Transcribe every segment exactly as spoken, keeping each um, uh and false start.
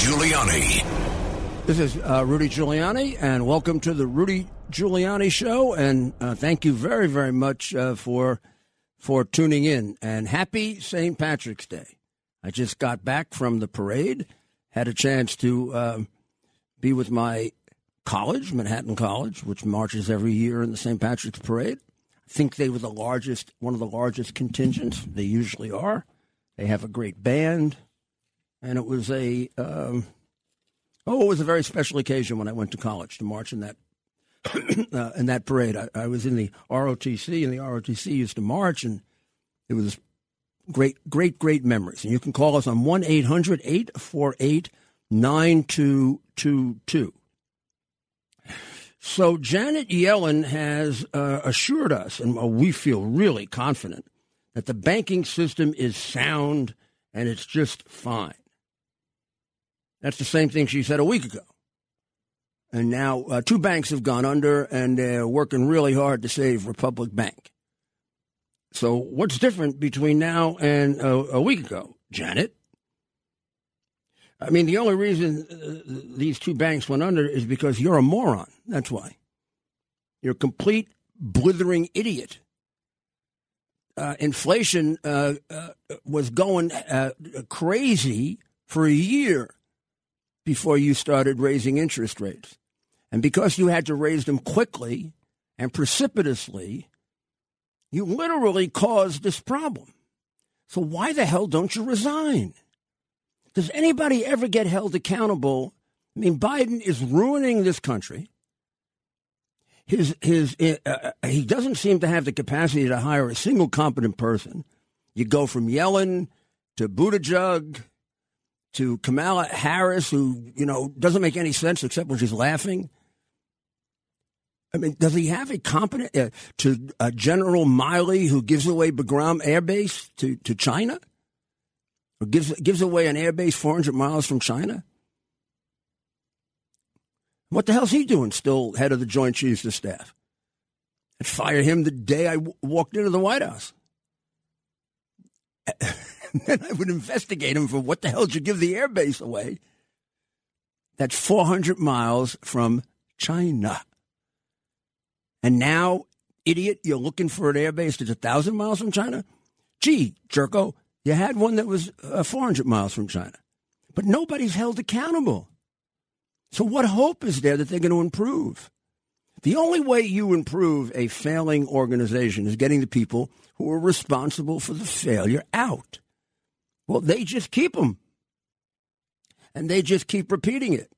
Giuliani. This is uh, Rudy Giuliani, and welcome to the Rudy Giuliani Show. And uh, thank you very, very much uh, for for tuning in. And happy Saint Patrick's Day. I just got back from the parade, had a chance to uh, be with my college, Manhattan College, which marches every year in the Saint Patrick's Parade. I think they were the largest, one of the largest contingents. They usually are. They have a great band. And it was a, um, oh, it was a very special occasion when I went to college to march in that uh, in that parade. I, I was in the R O T C, and the R O T C used to march, and it was great, great, great memories. And you can call us on one eight hundred eight four eight nine two two two. So Janet Yellen has uh, assured us, and we feel really confident, that the banking system is sound and it's just fine. That's the same thing she said a week ago. And now uh, two banks have gone under, and they're working really hard to save Republic Bank. So what's different between now and uh, a week ago, Janet? I mean, the only reason uh, these two banks went under is because you're a moron. That's why. You're a complete blithering idiot. Uh, inflation uh, uh, was going uh, crazy for a year before you started raising interest rates. And because you had to raise them quickly and precipitously, you literally caused this problem. So why the hell don't you resign? Does anybody ever get held accountable? I mean, Biden is ruining this country. His his uh, he doesn't seem to have the capacity to hire a single competent person. You go from Yellen to Buttigieg to Kamala Harris, who, you know, doesn't make any sense except when she's laughing. I mean, does he have a competent uh, to uh, General Miley, who gives away Bagram Air Base to, to China? Or gives gives away an air base four hundred miles from China? What the hell's he doing still head of the Joint Chiefs of Staff? I'd fire him the day I w- walked into the White House. And then I would investigate him for what the hell did you give the air base away? That's four hundred miles from China. And now, idiot, you're looking for an air base that's one thousand miles from China? Gee, jerko. You had one that was uh, four hundred miles from China, but nobody's held accountable. So what hope is there that they're going to improve? The only way you improve a failing organization is getting the people who are responsible for the failure out. Well, they just keep them, and they just keep repeating it.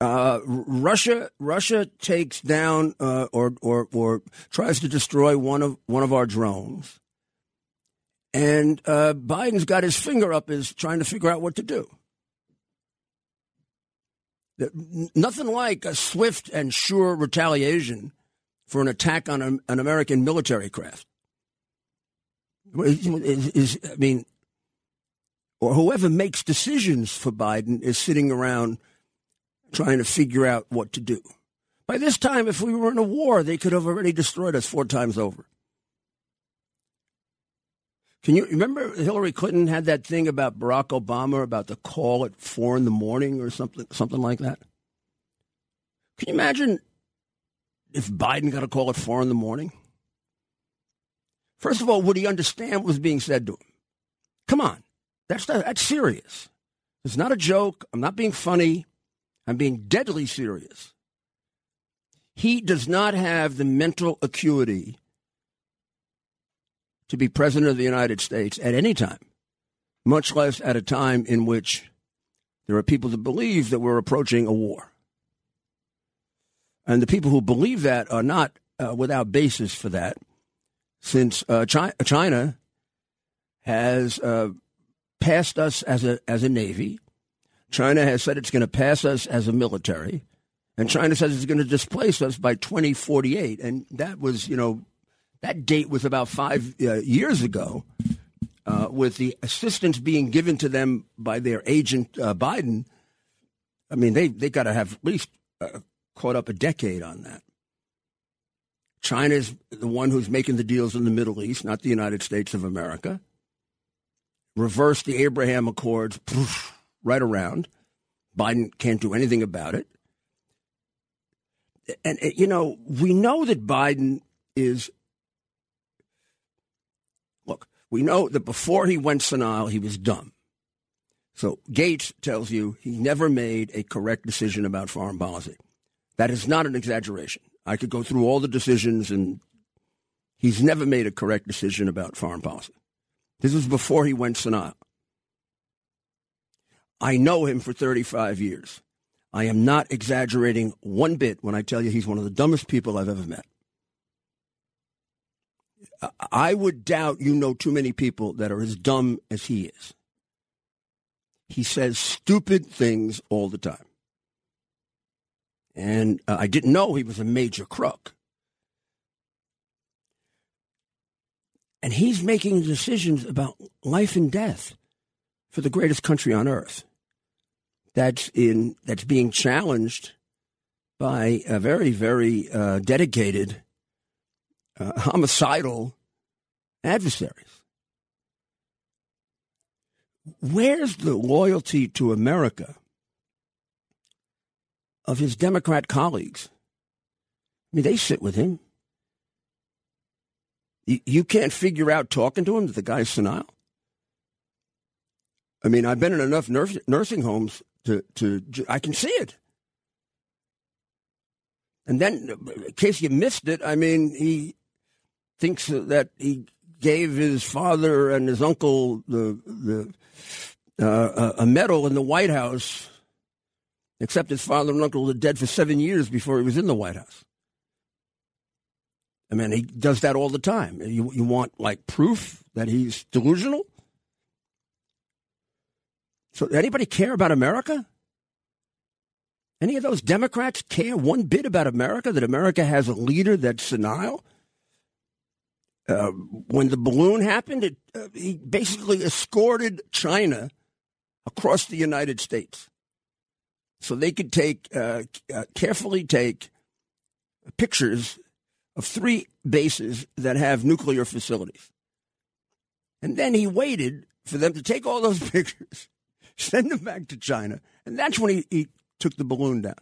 Uh, Russia, Russia takes down uh, or, or or tries to destroy one of one of our drones. And uh, Biden's got his finger up, is trying to figure out what to do. Nothing like a swift and sure retaliation for an attack on a, an American military craft. Is, is, is, I mean, or whoever makes decisions for Biden is sitting around trying to figure out what to do. By this time, if we were in a war, they could have already destroyed us four times over. Can you remember Hillary Clinton had that thing about Barack Obama, about the call at four in the morning or something something like that? Can you imagine if Biden got a call at four in the morning? First of all, would he understand what was being said to him? Come on. That's not, that's serious. It's not a joke. I'm not being funny. I'm being deadly serious. He does not have the mental acuity to be president of the United States at any time, much less at a time in which there are people that believe that we're approaching a war. And the people who believe that are not uh, without basis for that, since uh, Chi- China has uh, passed us as a as a navy. China has said it's going to pass us as a military. And China says it's going to displace us by twenty forty-eight. And that was, you know, that date was about five uh, years ago, uh, with the assistance being given to them by their agent, uh, Biden. I mean, they they got to have at least uh, caught up a decade on that. China's the one who's making the deals in the Middle East, not the United States of America. Reverse the Abraham Accords. Poof, right around. Biden can't do anything about it. And, you know, we know that Biden is, look, we know that before he went senile, he was dumb. So Gates tells you he never made a correct decision about foreign policy. That is not an exaggeration. I could go through all the decisions, and he's never made a correct decision about foreign policy. This was before he went senile. I know him for thirty-five years. I am not exaggerating one bit when I tell you he's one of the dumbest people I've ever met. I would doubt you know too many people that are as dumb as he is. He says stupid things all the time. And uh, I didn't know he was a major crook. And he's making decisions about life and death for the greatest country on earth. That's in that's being challenged by a very, very uh, dedicated, uh, homicidal adversaries. Where's the loyalty to America of his Democrat colleagues? I mean, they sit with him. You, you can't figure out talking to him that the guy's senile. I mean, I've been in enough nurse, nursing homes To, to I can see it. And then, in case you missed it, I mean, he thinks that he gave his father and his uncle the the uh, a medal in the White House, except his father and uncle were dead for seven years before he was in the White House. I mean, he does that all the time. You, you want, like, proof that he's delusional? So anybody care about America? Any of those Democrats care one bit about America, that America has a leader that's senile? Uh, when the balloon happened, it, uh, he basically escorted China across the United States so they could take uh, uh, carefully take pictures of three bases that have nuclear facilities. And then he waited for them to take all those pictures, send them back to China. And that's when he, he took the balloon down.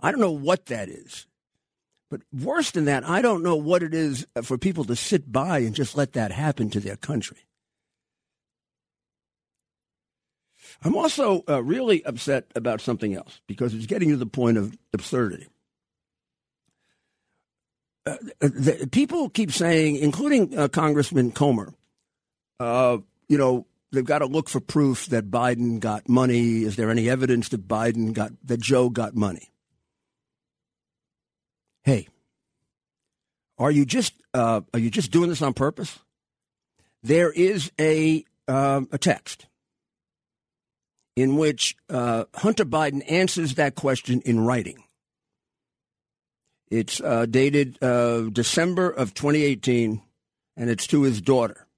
I don't know what that is. But worse than that, I don't know what it is for people to sit by and just let that happen to their country. I'm also uh, really upset about something else, because it's getting to the point of absurdity. Uh, the, people keep saying, including uh, Congressman Comer, Uh, you know, they've got to look for proof that Biden got money. Is there any evidence that Biden got, that Joe got money? Hey, are you just uh, are you just doing this on purpose? There is a um, a text in which uh, Hunter Biden answers that question in writing. It's uh, dated uh, December of twenty eighteen, and it's to his daughter.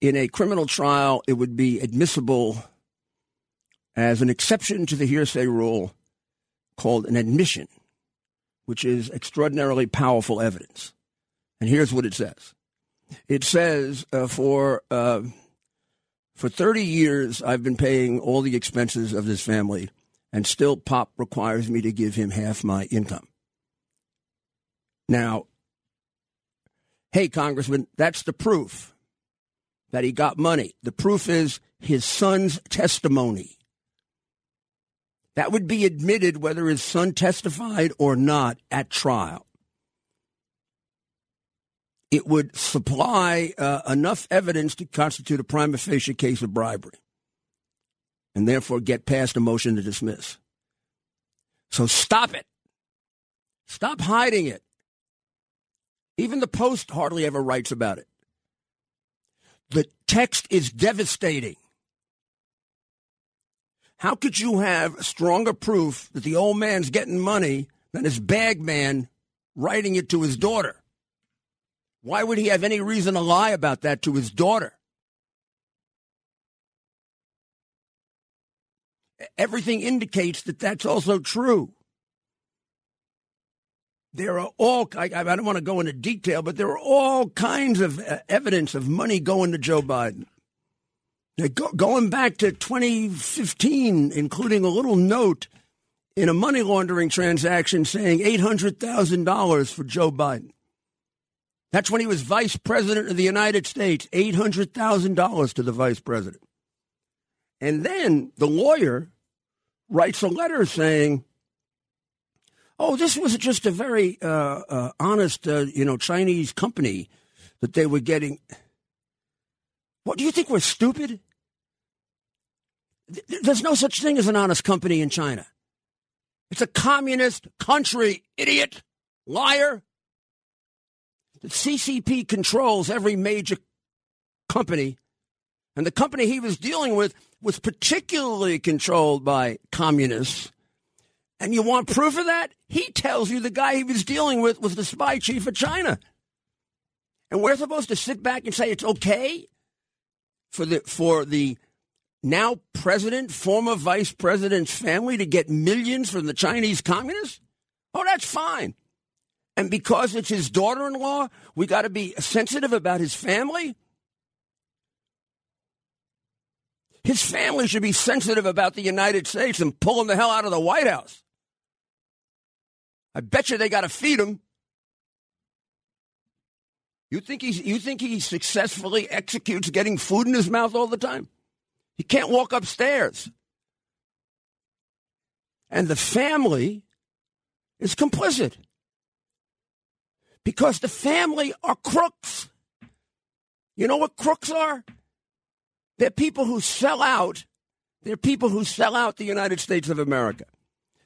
In a criminal trial, it would be admissible as an exception to the hearsay rule called an admission, which is extraordinarily powerful evidence. And here's what it says. It says, uh, for uh, for thirty years, I've been paying all the expenses of this family, and still Pop requires me to give him half my income. Now, hey, Congressman, that's the proof that he got money. The proof is his son's testimony. That would be admitted whether his son testified or not at trial. It would supply uh, enough evidence to constitute a prima facie case of bribery, and therefore get past a motion to dismiss. So stop it. Stop hiding it. Even the Post hardly ever writes about it. The text is devastating. How could you have stronger proof that the old man's getting money than his bag man writing it to his daughter? Why would he have any reason to lie about that to his daughter? Everything indicates that that's also true. There are all, I, I don't want to go into detail, but there are all kinds of evidence of money going to Joe Biden. Go, going back to twenty fifteen, including a little note in a money laundering transaction saying eight hundred thousand dollars for Joe Biden. That's when he was vice president of the United States, eight hundred thousand dollars to the vice president. And then the lawyer writes a letter saying, oh, this was just a very uh, uh, honest, uh, you know, Chinese company that they were getting. What, do you think we're stupid? There's no such thing as an honest company in China. It's a communist country, idiot, liar. The C C P controls every major company, and the company he was dealing with was particularly controlled by communists. And you want proof of that? He tells you the guy he was dealing with was the spy chief of China. And we're supposed to sit back and say it's okay for the for the now president, former vice president's family to get millions from the Chinese communists? Oh, that's fine. And because it's his daughter-in-law, we got to be sensitive about his family? His family should be sensitive about the United States and pull him the hell out of the White House. I bet you they got to feed him. You think, he's, you think he successfully executes getting food in his mouth all the time? He can't walk upstairs. And the family is complicit. Because the family are crooks. You know what crooks are? They're people who sell out. They're people who sell out the United States of America.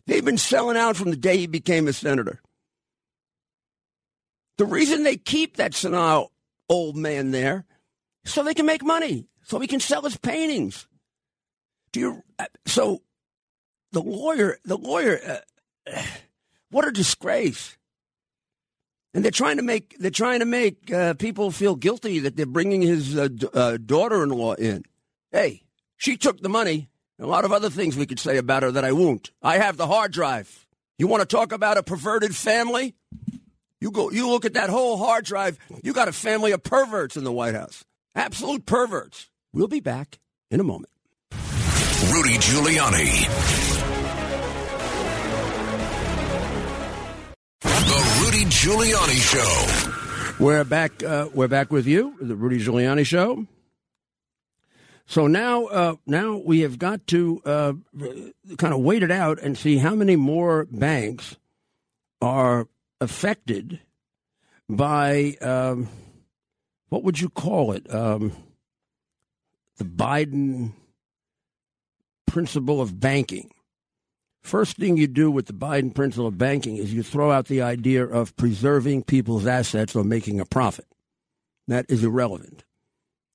They've been selling out from the day he became a senator. The reason they keep that senile old man there is so they can make money, so he can sell his paintings. Do you? So the lawyer, the lawyer, uh, what a disgrace. And they're trying to make they're trying to make uh, people feel guilty that they're bringing his uh, d- uh, daughter-in-law in. Hey, she took the money. A lot of other things we could say about her that I won't. I have the hard drive. You want to talk about a perverted family? You go. You look at that whole hard drive. You got a family of perverts in the White House. Absolute perverts. We'll be back in a moment. Rudy Giuliani. The Rudy Giuliani Show. We're back. Uh, we're back with you, the Rudy Giuliani Show. So now, uh, now we have got to uh, kind of wait it out and see how many more banks are affected by um, what would you call it? Um, the Biden principle of banking. First thing you do with the Biden principle of banking is you throw out the idea of preserving people's assets or making a profit. That is irrelevant.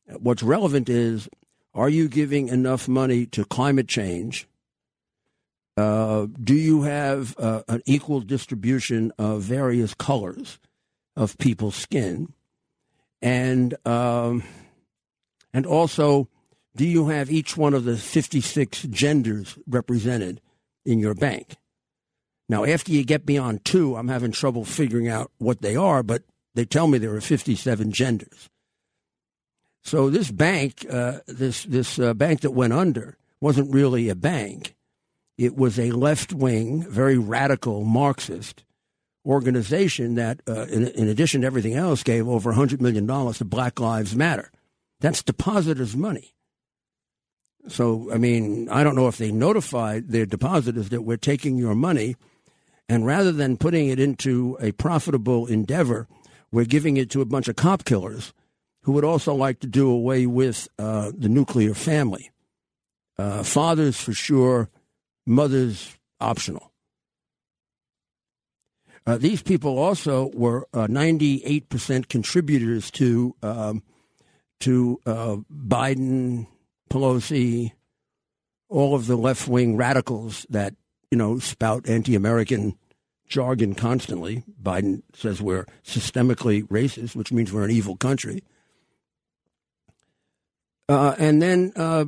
What's relevant is, are you giving enough money to climate change? Uh, do you have uh, an equal distribution of various colors of people's skin? And um, and also, do you have each one of the fifty-six genders represented in your bank? Now, after you get beyond two, I'm having trouble figuring out what they are, but they tell me there are fifty-seven genders. So this bank, uh, this this uh, bank that went under wasn't really a bank. It was a left-wing, very radical Marxist organization that, uh, in, in addition to everything else, gave over one hundred million dollars to Black Lives Matter. That's depositors' money. So, I mean, I don't know if they notified their depositors that we're taking your money, and rather than putting it into a profitable endeavor, we're giving it to a bunch of cop killers who would also like to do away with uh, the nuclear family. Uh, fathers for sure, mothers optional. Uh, these people also were uh, ninety-eight percent contributors to, um, to uh, Biden, Pelosi, all of the left-wing radicals that, you know, spout anti-American jargon constantly. Biden says we're systemically racist, which means we're an evil country. Uh, and then uh,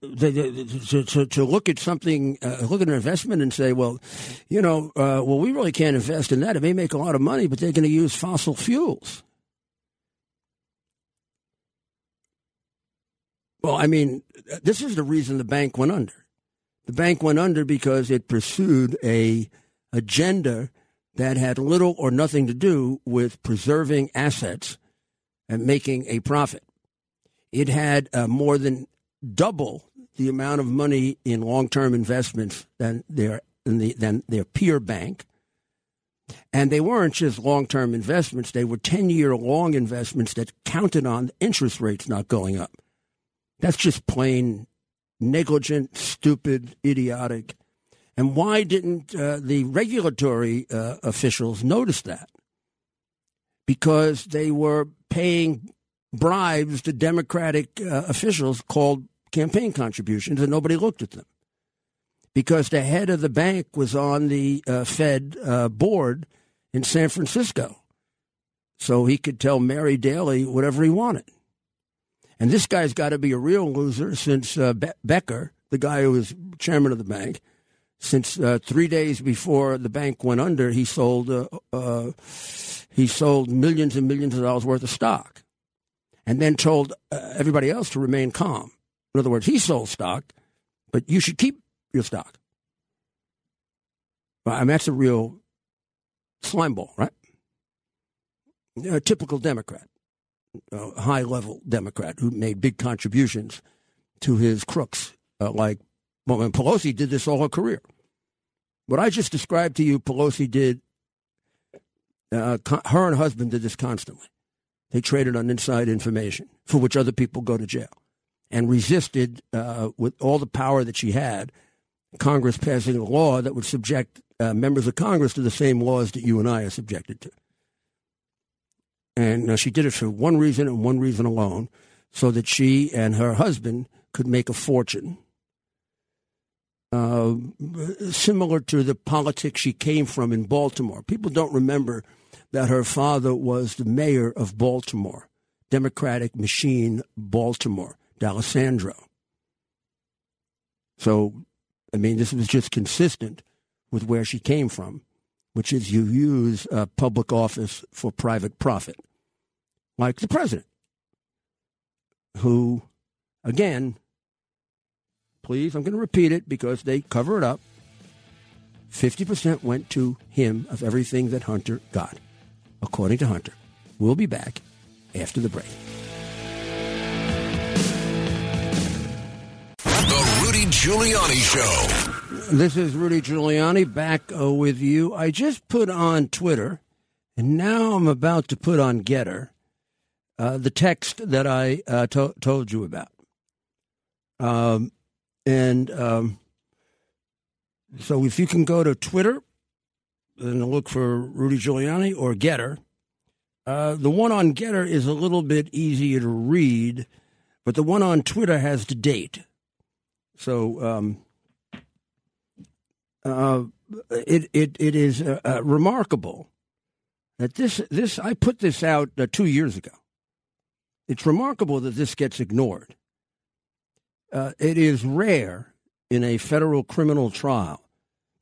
the, the, to, to, to look at something, uh, look at an investment and say, well, you know, uh, well, we really can't invest in that. It may make a lot of money, but they're going to use fossil fuels. Well, I mean, this is the reason the bank went under. The bank went under because it pursued a agenda that had little or nothing to do with preserving assets and making a profit. It had uh, more than double the amount of money in long-term investments than their than, the, than their peer bank. And they weren't just long-term investments. They were ten-year long investments that counted on interest rates not going up. That's just plain negligent, stupid, idiotic. And why didn't uh, the regulatory uh, officials notice that? Because they were paying bribes to Democratic uh, officials called campaign contributions, and nobody looked at them. Because the head of the bank was on the uh, Fed uh, board in San Francisco. So he could tell Mary Daly whatever he wanted. And this guy's got to be a real loser since uh, Be- Becker, the guy who was chairman of the bank, since uh, three days before the bank went under, he sold uh, uh, he sold millions and millions of dollars worth of stock, and then told uh, everybody else to remain calm. In other words, he sold stock, but you should keep your stock. Well, I mean, that's a real slime ball, right? A typical Democrat. A high-level Democrat who made big contributions to his crooks, uh, like well, when Pelosi did this all her career. What I just described to you, Pelosi did, uh, con- her and husband did this constantly. They traded on inside information, for which other people go to jail, and resisted uh, with all the power that she had, Congress passing a law that would subject uh, members of Congress to the same laws that you and I are subjected to. And uh, she did it for one reason and one reason alone, so that she and her husband could make a fortune. Uh, similar to the politics she came from in Baltimore. People don't remember that her father was the mayor of Baltimore, Democratic machine Baltimore, D'Alessandro. So, I mean, this was just consistent with where she came from, which is you use uh, public office for private profit. Like the president, who, again, please, I'm going to repeat it because they cover it up. fifty percent went to him of everything that Hunter got, according to Hunter. We'll be back after the break. The Rudy Giuliani Show. This is Rudy Giuliani back uh, with you. I just put on Twitter, and now I'm about to put on Getter, uh, the text that I uh, to- told you about. Um, and um, so if you can go to Twitter and look for Rudy Giuliani or Getter, uh, the one on Getter is a little bit easier to read, but the one on Twitter has the date. So um, uh, it it it is uh, uh, remarkable that this this I put this out uh, two years ago. It's remarkable that this gets ignored. Uh, it is rare in a federal criminal trial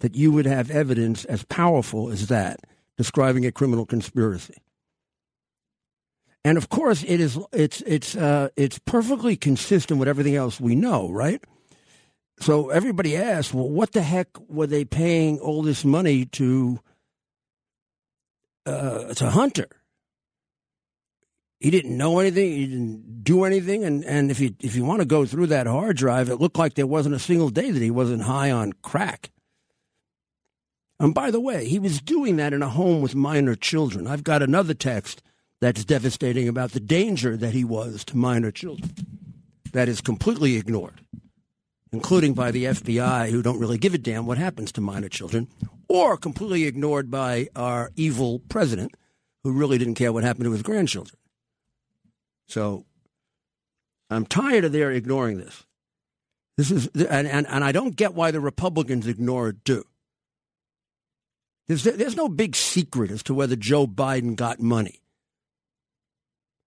that you would have evidence as powerful as that describing a criminal conspiracy. And of course, it is it's it's uh, it's perfectly consistent with everything else we know, right? So everybody asks, well, what the heck were they paying all this money to uh, to Hunter? He didn't know anything. He didn't do anything. And, and if you if you want to go through that hard drive, it looked like there wasn't a single day that he wasn't high on crack. And by the way, he was doing that in a home with minor children. I've got another text that's devastating about the danger that he was to minor children. That is completely ignored, including by the F B I, who don't really give a damn what happens to minor children, or completely ignored by our evil president, who really didn't care what happened to his grandchildren. So I'm tired of their ignoring this. This is, and, and, and I don't get why the Republicans ignore it too. There's, there's no big secret as to whether Joe Biden got money.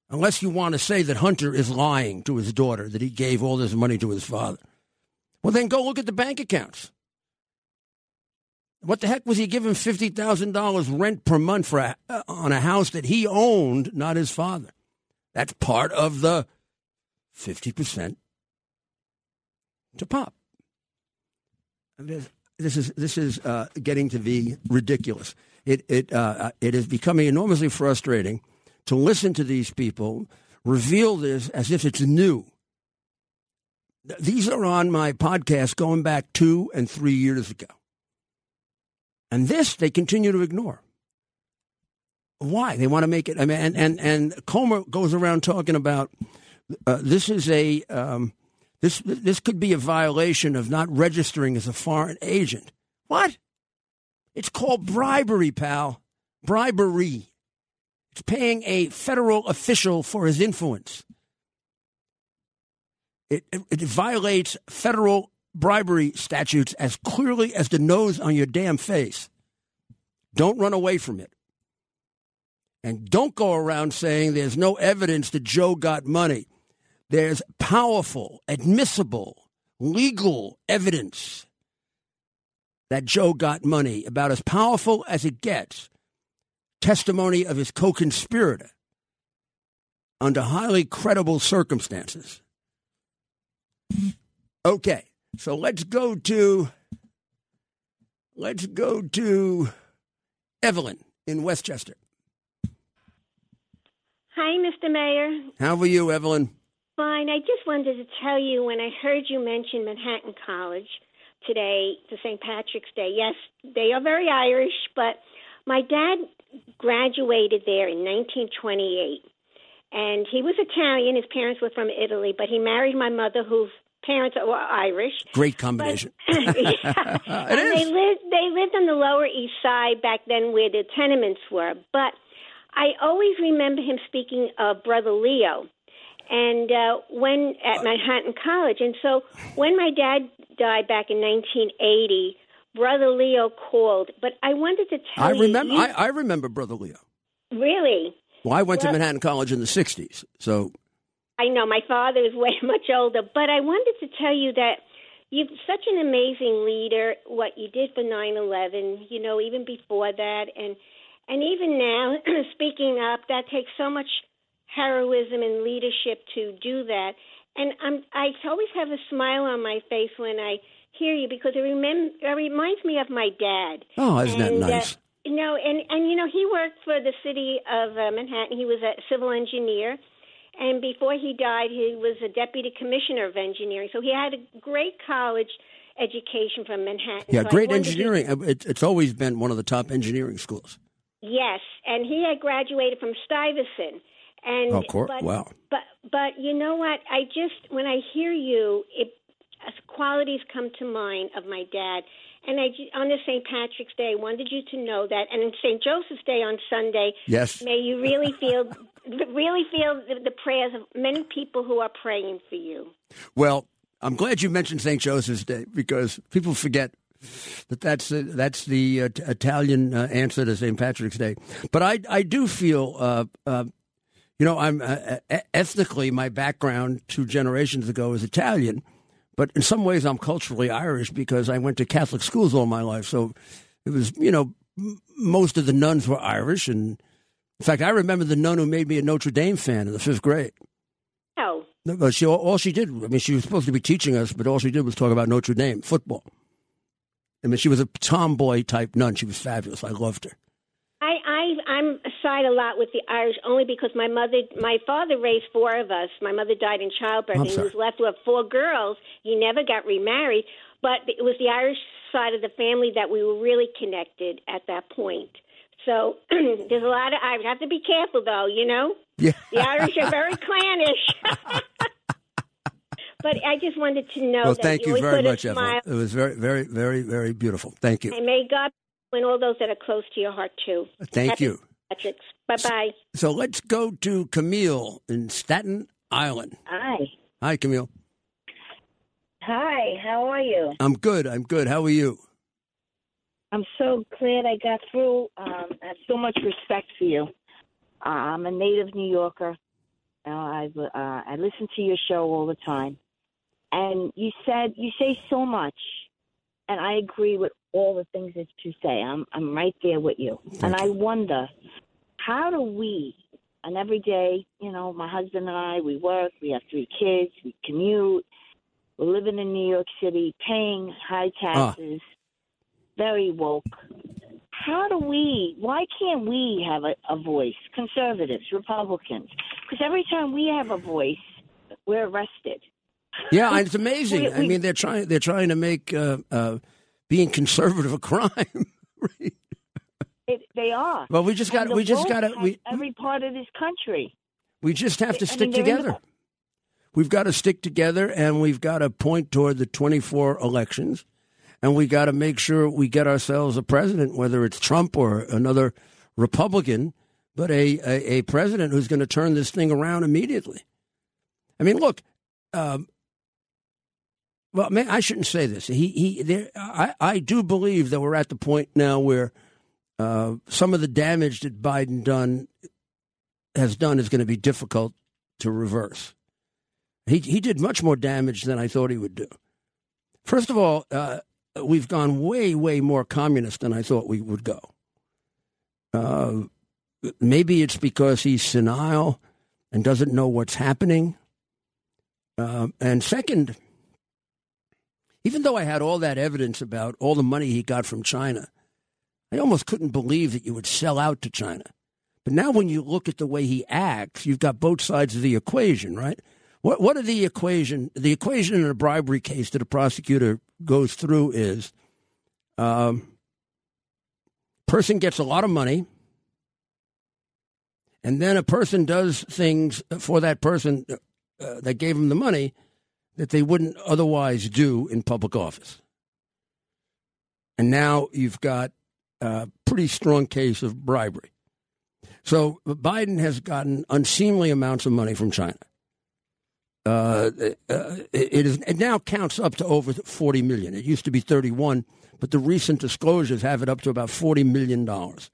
unless you want to say that Hunter is lying to his daughter, that he gave all this money to his father. Well, then go look at the bank accounts. What the heck was he giving fifty thousand dollars rent per month for a, uh, on a house that he owned, not his father? That's part of the fifty percent to pop. This, this is this is uh, getting to be ridiculous. It it uh, it is becoming enormously frustrating to listen to these people reveal this as if it's new. These are on my podcast going back two and three years ago. And this they continue to ignore. Why? They want to make it. I mean, and and, and Comer goes around talking about uh, this is a um, this this could be a violation of not registering as a foreign agent. What? It's called bribery, pal. Bribery. It's paying a federal official for his influence. It, it, it violates federal bribery statutes as clearly as the nose on your damn face. Don't run away from it. And don't go around saying there's no evidence that Joe got money. There's powerful, admissible, legal evidence that Joe got money, about as powerful as it gets. Testimony of his co-conspirator under highly credible circumstances. Okay. So let's go to, let's go to Evelyn in Westchester. Hi, Mister Mayor. How are you, Evelyn? Fine. I just wanted to tell you, when I heard you mention Manhattan College today, to Saint Patrick's Day, yes, they are very Irish, but my dad graduated there in nineteen twenty-eight, and he was Italian. His parents were from Italy, but he married my mother, who's parents were Irish. Great combination. But, yeah. It is. They lived, they lived on the Lower East Side back then where the tenements were. But I always remember him speaking of Brother Leo and uh, when at Manhattan College. And so when my dad died back in nineteen eighty, Brother Leo called. But I wanted to tell I you. Remember, you I, I remember Brother Leo. Really? Well, I went well, to Manhattan College in the sixties, so... I know my father is way much older, but I wanted to tell you that you're such an amazing leader, what you did for nine eleven, you know, even before that. And and even now, speaking up, that takes so much heroism and leadership to do that. And I'm, I always have a smile on my face when I hear you because it, remem- it reminds me of my dad. Oh, isn't and, that nice? Uh, no, and, and, you know, he worked for the city of uh, Manhattan. He was a civil engineer. And before he died, he was a deputy commissioner of engineering. So he had a great college education from Manhattan. Yeah, so great engineering. He... It, it's always been one of the top engineering schools. Yes, and he had graduated from Stuyvesant. And, of course, but, wow. But, but you know what? I just, when I hear you, it, qualities come to mind of my dad. And I, on the Saint Patrick's Day, I wanted you to know that. And on Saint Joseph's Day on Sunday, yes. May you really feel really feel the, the prayers of many people who are praying for you. Well, I'm glad you mentioned Saint Joseph's Day because people forget that that's, uh, that's the uh, Italian uh, answer to Saint Patrick's Day. But I, I do feel, uh, uh, you know, I'm uh, ethnically, my background two generations ago is Italian. But in some ways, I'm culturally Irish because I went to Catholic schools all my life. So it was, you know, most of the nuns were Irish. And in fact, I remember the nun who made me a Notre Dame fan in the fifth grade. Oh. She, all she did, I mean, she was supposed to be teaching us, but all she did was talk about Notre Dame football. I mean, she was a tomboy type nun. She was fabulous. I loved her. I, I, I'm side a lot with the Irish only because my mother, my father raised four of us. My mother died in childbirth. And he was left with four girls. He never got remarried. But it was the Irish side of the family that we were really connected at that point. So there's a lot of Irish. I have to be careful, though, you know? Yeah. The Irish are very clannish. But I just wanted to know well, that thank you, you very much, Evelyn. It was very, very, very, very beautiful. Thank you. And may God and all those that are close to your heart, too. Thank Happy you. Patrick's. Bye-bye. So, so let's go to Camille in Staten Island. Hi. Hi, Camille. Hi. How are you? I'm good. I'm good. How are you? I'm so glad I got through. Um, I have so much respect for you. Uh, I'm a native New Yorker, I uh, I listen to your show all the time, and you said you say so much, and I agree with all the things that you say. I'm I'm right there with you, Thank and you. I wonder how do we? And every day, you know, my husband and I, we work, we have three kids, we commute, we're living in New York City, paying high taxes, ah. very woke. How do we, why can't we have a, a voice? Conservatives, Republicans. Because every time we have a voice, we're arrested. Yeah, it's amazing. we, we, I mean, they're trying, they're trying to make uh, uh, being conservative a crime, right? It, they are. Well, we just got. We just got to. Every part of this country. We just have to stick I mean, together. The... We've got to stick together, and we've got to point toward the twenty-four elections, and we got to make sure we get ourselves a president, whether it's Trump or another Republican, but a a, a president who's going to turn this thing around immediately. I mean, look. Um, well, man, I shouldn't say this. He he. There, I I do believe that we're at the point now where. Uh, some of the damage that Biden done has done is going to be difficult to reverse. He he did much more damage than I thought he would do. First of all, uh, we've gone way, way more communist than I thought we would go. Uh, maybe it's because he's senile and doesn't know what's happening. Uh, and second, even though I had all that evidence about all the money he got from China, I almost couldn't believe that you would sell out to China. But now when you look at the way he acts, you've got both sides of the equation, right? What what are the equation? The equation in a bribery case that a prosecutor goes through is um, person gets a lot of money, and then a person does things for that person uh, that gave him the money that they wouldn't otherwise do in public office. And now you've got a uh, pretty strong case of bribery. So Biden has gotten unseemly amounts of money from China. Uh, uh, it, is, it now counts up to over forty million dollars. It used to be thirty-one, but the recent disclosures have it up to about forty million dollars.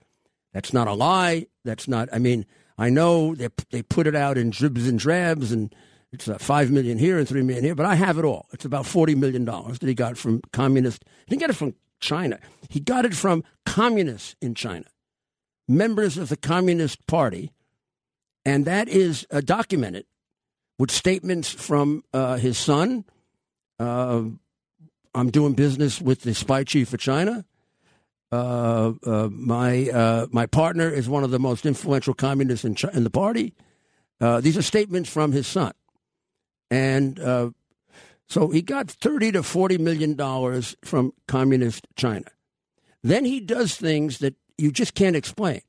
That's not a lie. That's not, I mean, I know they, they put it out in dribs and drabs, and it's uh, five million dollars here and three million dollars here, but I have it all. It's about forty million dollars that he got from communist. He didn't get it from China. He got it from communists in China, members of the Communist Party, and that is uh, documented with statements from uh, his son. Uh, I'm doing business with the spy chief of China. Uh, uh, my uh, my partner is one of the most influential communists in, Ch- in the party. Uh, these are statements from his son, and. Uh, So he got thirty to forty million dollars from communist China. Then he does things that you just can't explain.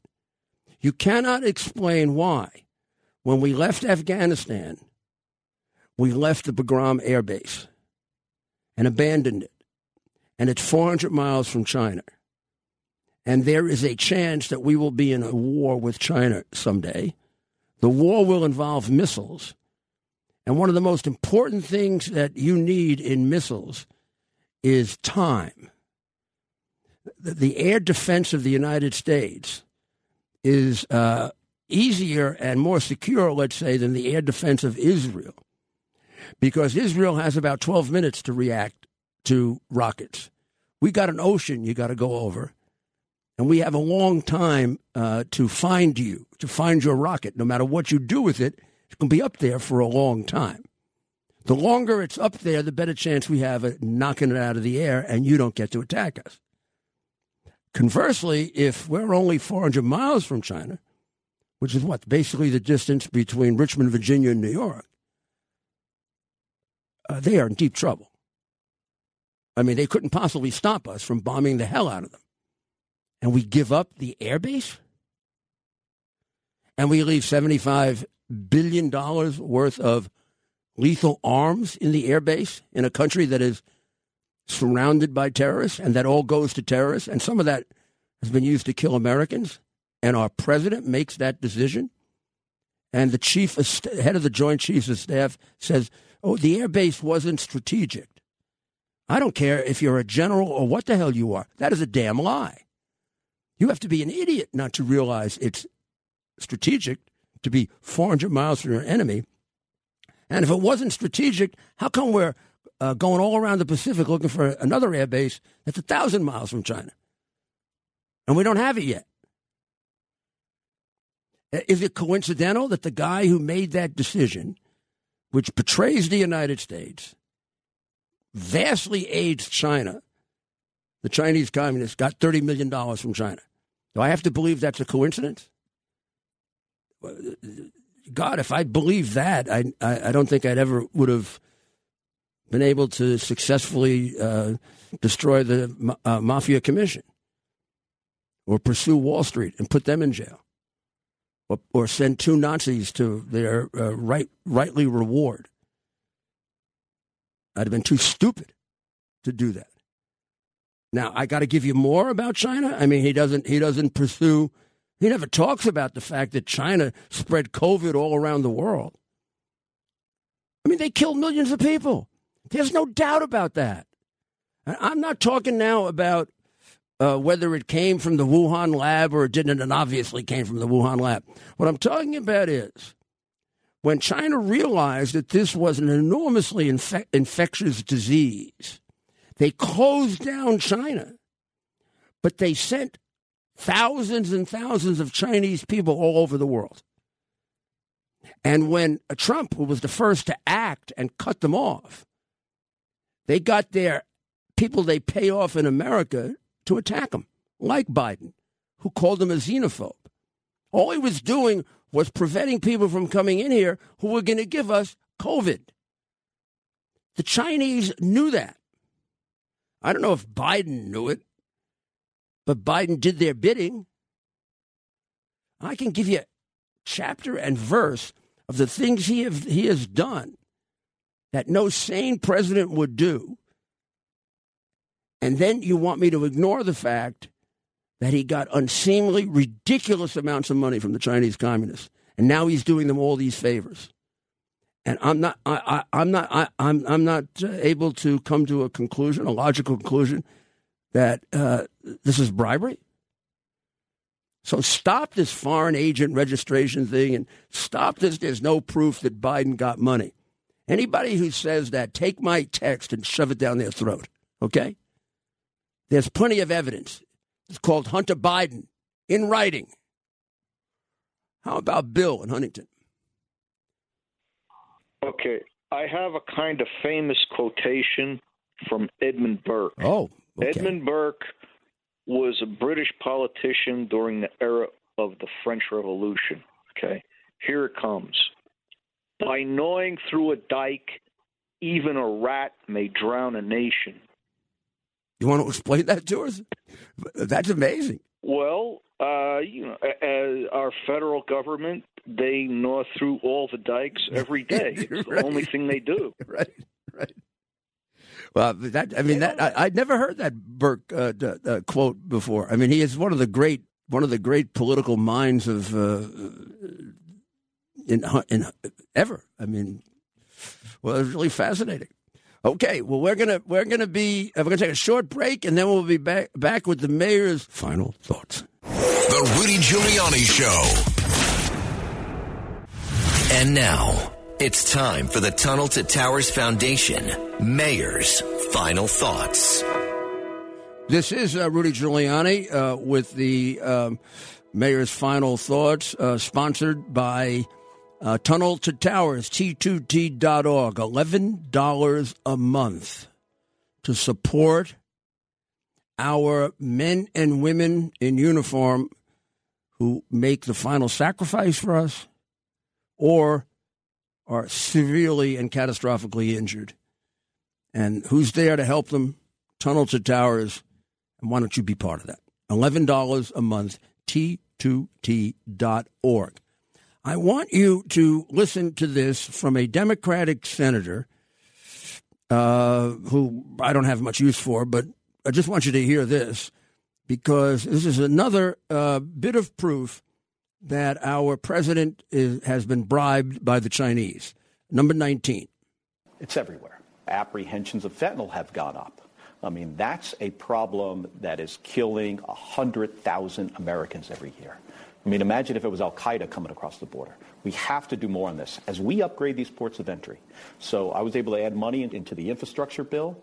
You cannot explain why, when we left Afghanistan, we left the Bagram Air Base and abandoned it. And it's four hundred miles from China. And there is a chance that we will be in a war with China someday. The war will involve missiles. And one of the most important things that you need in missiles is time. The air defense of the United States is uh, easier and more secure, let's say, than the air defense of Israel, because Israel has about twelve minutes to react to rockets. We got an ocean you got to go over, and we have a long time uh, to find you, to find your rocket, no matter what you do with it. It can be up there for a long time. The longer it's up there, the better chance we have of knocking it out of the air, and you don't get to attack us. Conversely, if we're only four hundred miles from China, which is what? Basically the distance between Richmond, Virginia, and New York, uh, they are in deep trouble. I mean, they couldn't possibly stop us from bombing the hell out of them. And we give up the airbase? And we leave seventy-five billion dollars worth of lethal arms in the airbase in a country that is surrounded by terrorists, and that all goes to terrorists. And some of that has been used to kill Americans. And our president makes that decision. And the chief, head of the Joint Chiefs of Staff says, oh, the airbase wasn't strategic. I don't care if you're a general or what the hell you are. That is a damn lie. You have to be an idiot not to realize it's strategic to be four hundred miles from your enemy. And if it wasn't strategic, how come we're uh, going all around the Pacific looking for another air base that's one thousand miles from China? And we don't have it yet. Is it coincidental that the guy who made that decision, which betrays the United States, vastly aids China, the Chinese communists, got thirty million dollars from China? Do I have to believe that's a coincidence? God, if I believed that, I, I, I don't think I'd ever would have been able to successfully uh, destroy the uh, Mafia Commission or pursue Wall Street and put them in jail or, or send two Nazis to their uh, right, rightly reward. I'd have been too stupid to do that. Now, I got to give you more about China. I mean, he doesn't he doesn't pursue. He never talks about the fact that China spread COVID all around the world. I mean, they killed millions of people. There's no doubt about that. And I'm not talking now about uh, whether it came from the Wuhan lab or it didn't, and obviously came from the Wuhan lab. What I'm talking about is when China realized that this was an enormously infe- infectious disease, they closed down China, but they sent thousands and thousands of Chinese people all over the world. And when Trump, who was the first to act and cut them off, they got their people they pay off in America to attack them, like Biden, who called him a xenophobe. All he was doing was preventing people from coming in here who were going to give us COVID. The Chinese knew that. I don't know if Biden knew it, but Biden did their bidding. I can give you chapter and verse of the things he have, he has done that no sane president would do. And then you want me to ignore the fact that he got unseemly, ridiculous amounts of money from the Chinese communists, and now he's doing them all these favors. And I'm not, I, I, I'm not, I, I'm, I'm not able to come to a conclusion, a logical conclusion, that uh, this is bribery. So stop this foreign agent registration thing, and stop this. There's no proof that Biden got money. Anybody who says that, take my text and shove it down their throat. Okay? There's plenty of evidence. It's called Hunter Biden in writing. How about Bill in Huntington? Okay, I have a kind of famous quotation from Edmund Burke. Oh, okay. Edmund Burke was a British politician during the era of the French Revolution. Okay, here it comes. By gnawing through a dike, even a rat may drown a nation. You want to explain that to us? That's amazing. Well, uh, you know, as our federal government, they gnaw through all the dikes every day. It's right. The only thing they do. Right, right. Well, that I mean, yeah. that I, I'd never heard that Burke uh, d- uh, quote before. I mean, he is one of the great, one of the great political minds of uh, in, in ever. I mean, well, it's really fascinating. Okay, well, we're gonna we're gonna be we're gonna take a short break, and then we'll be back back with the mayor's final thoughts. The Rudy Giuliani Show. And now it's time for the Tunnel to Towers Foundation Mayor's Final Thoughts. This is uh, Rudy Giuliani uh, with the um, Mayor's Final Thoughts, uh, sponsored by Uh, Tunnel to Towers, T two T dot org, eleven dollars a month to support our men and women in uniform who make the final sacrifice for us or are severely and catastrophically injured. And who's there to help them? Tunnel to Towers. And why don't you be part of that? eleven dollars a month, T two T dot org. I want you to listen to this from a Democratic senator uh, who I don't have much use for, but I just want you to hear this because this is another uh, bit of proof that our president is, has been bribed by the Chinese. Number nineteen. It's everywhere. Apprehensions of fentanyl have gone up. I mean, that's a problem that is killing one hundred thousand Americans every year. I mean, imagine if it was Al Qaeda coming across the border. We have to do more on this as we upgrade these ports of entry. So I was able to add money into the infrastructure bill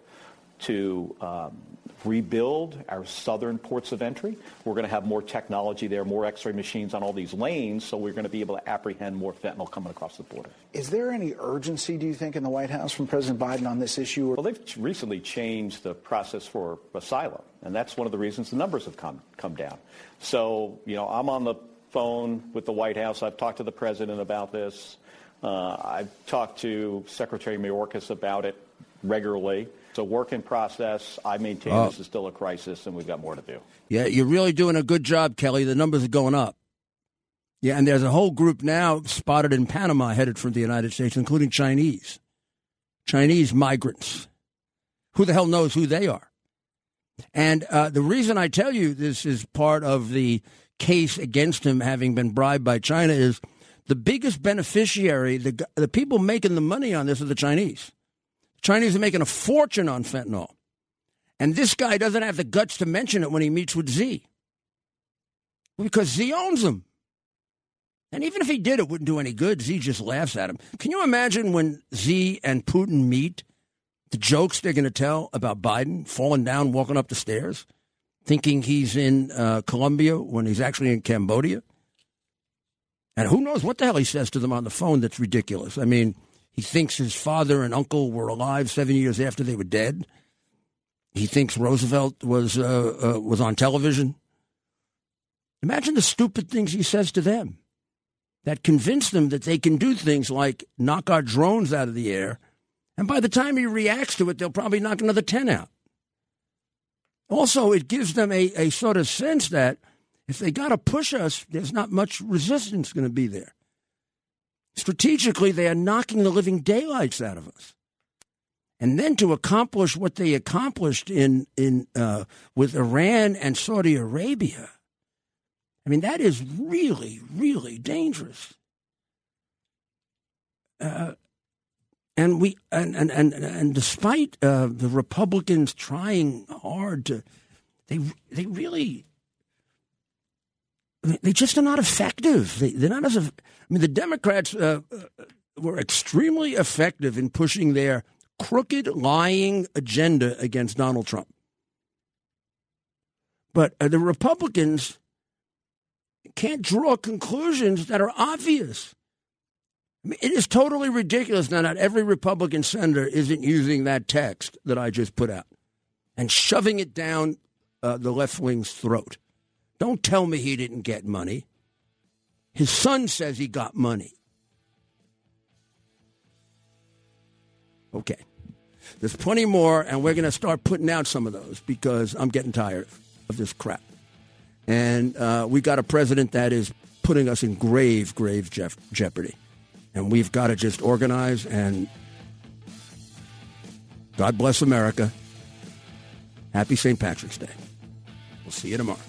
to um, rebuild our southern ports of entry. We're going to have more technology there, more x-ray machines on all these lanes, so we're going to be able to apprehend more fentanyl coming across the border. Is there any urgency, do you think, in the White House from President Biden on this issue? Well, they've recently changed the process for asylum, and that's one of the reasons the numbers have come, come down. So, you know, I'm on the phone with the White House. I've talked to the president about this. Uh, I've talked to Secretary Mayorkas about it regularly. It's a work in process. I maintain oh. this is still a crisis, and we've got more to do. Yeah, you're really doing a good job, Kelly. The numbers are going up. Yeah, and there's a whole group now spotted in Panama headed from the United States, including Chinese. Chinese migrants. Who the hell knows who they are? And uh, the reason I tell you this is part of the case against him having been bribed by China is the biggest beneficiary, the, the people making the money on this are the Chinese. Chinese are making a fortune on fentanyl. And this guy doesn't have the guts to mention it when he meets with Xi. Because Xi owns him. And even if he did, it wouldn't do any good. Xi just laughs at him. Can you imagine when Xi and Putin meet, the jokes they're going to tell about Biden falling down, walking up the stairs, thinking he's in uh, Colombia when he's actually in Cambodia? And who knows what the hell he says to them on the phone that's ridiculous. I mean... He thinks his father and uncle were alive seven years after they were dead. He thinks Roosevelt was uh, uh, was on television. Imagine the stupid things he says to them that convince them that they can do things like knock our drones out of the air. And by the time he reacts to it, they'll probably knock another ten out. Also, it gives them a, a sort of sense that if they got to push us, there's not much resistance going to be there. Strategically, they are knocking the living daylights out of us. And then to accomplish what they accomplished in in uh, with Iran and Saudi Arabia, I mean, that is really, really dangerous. Uh, and we and and and, and despite uh, the Republicans trying hard to, they they really. They just are not effective. They, they're not as. I mean, the Democrats uh, were extremely effective in pushing their crooked, lying agenda against Donald Trump. But uh, the Republicans can't draw conclusions that are obvious. I mean, it is totally ridiculous. Now, not every Republican senator isn't using that text that I just put out and shoving it down uh, the left wing's throat. Don't tell me he didn't get money. His son says he got money. Okay. There's plenty more, and we're going to start putting out some of those because I'm getting tired of this crap. And uh, we got a president that is putting us in grave, grave jef- jeopardy. And we've got to just organize, and God bless America. Happy Saint Patrick's Day. We'll see you tomorrow.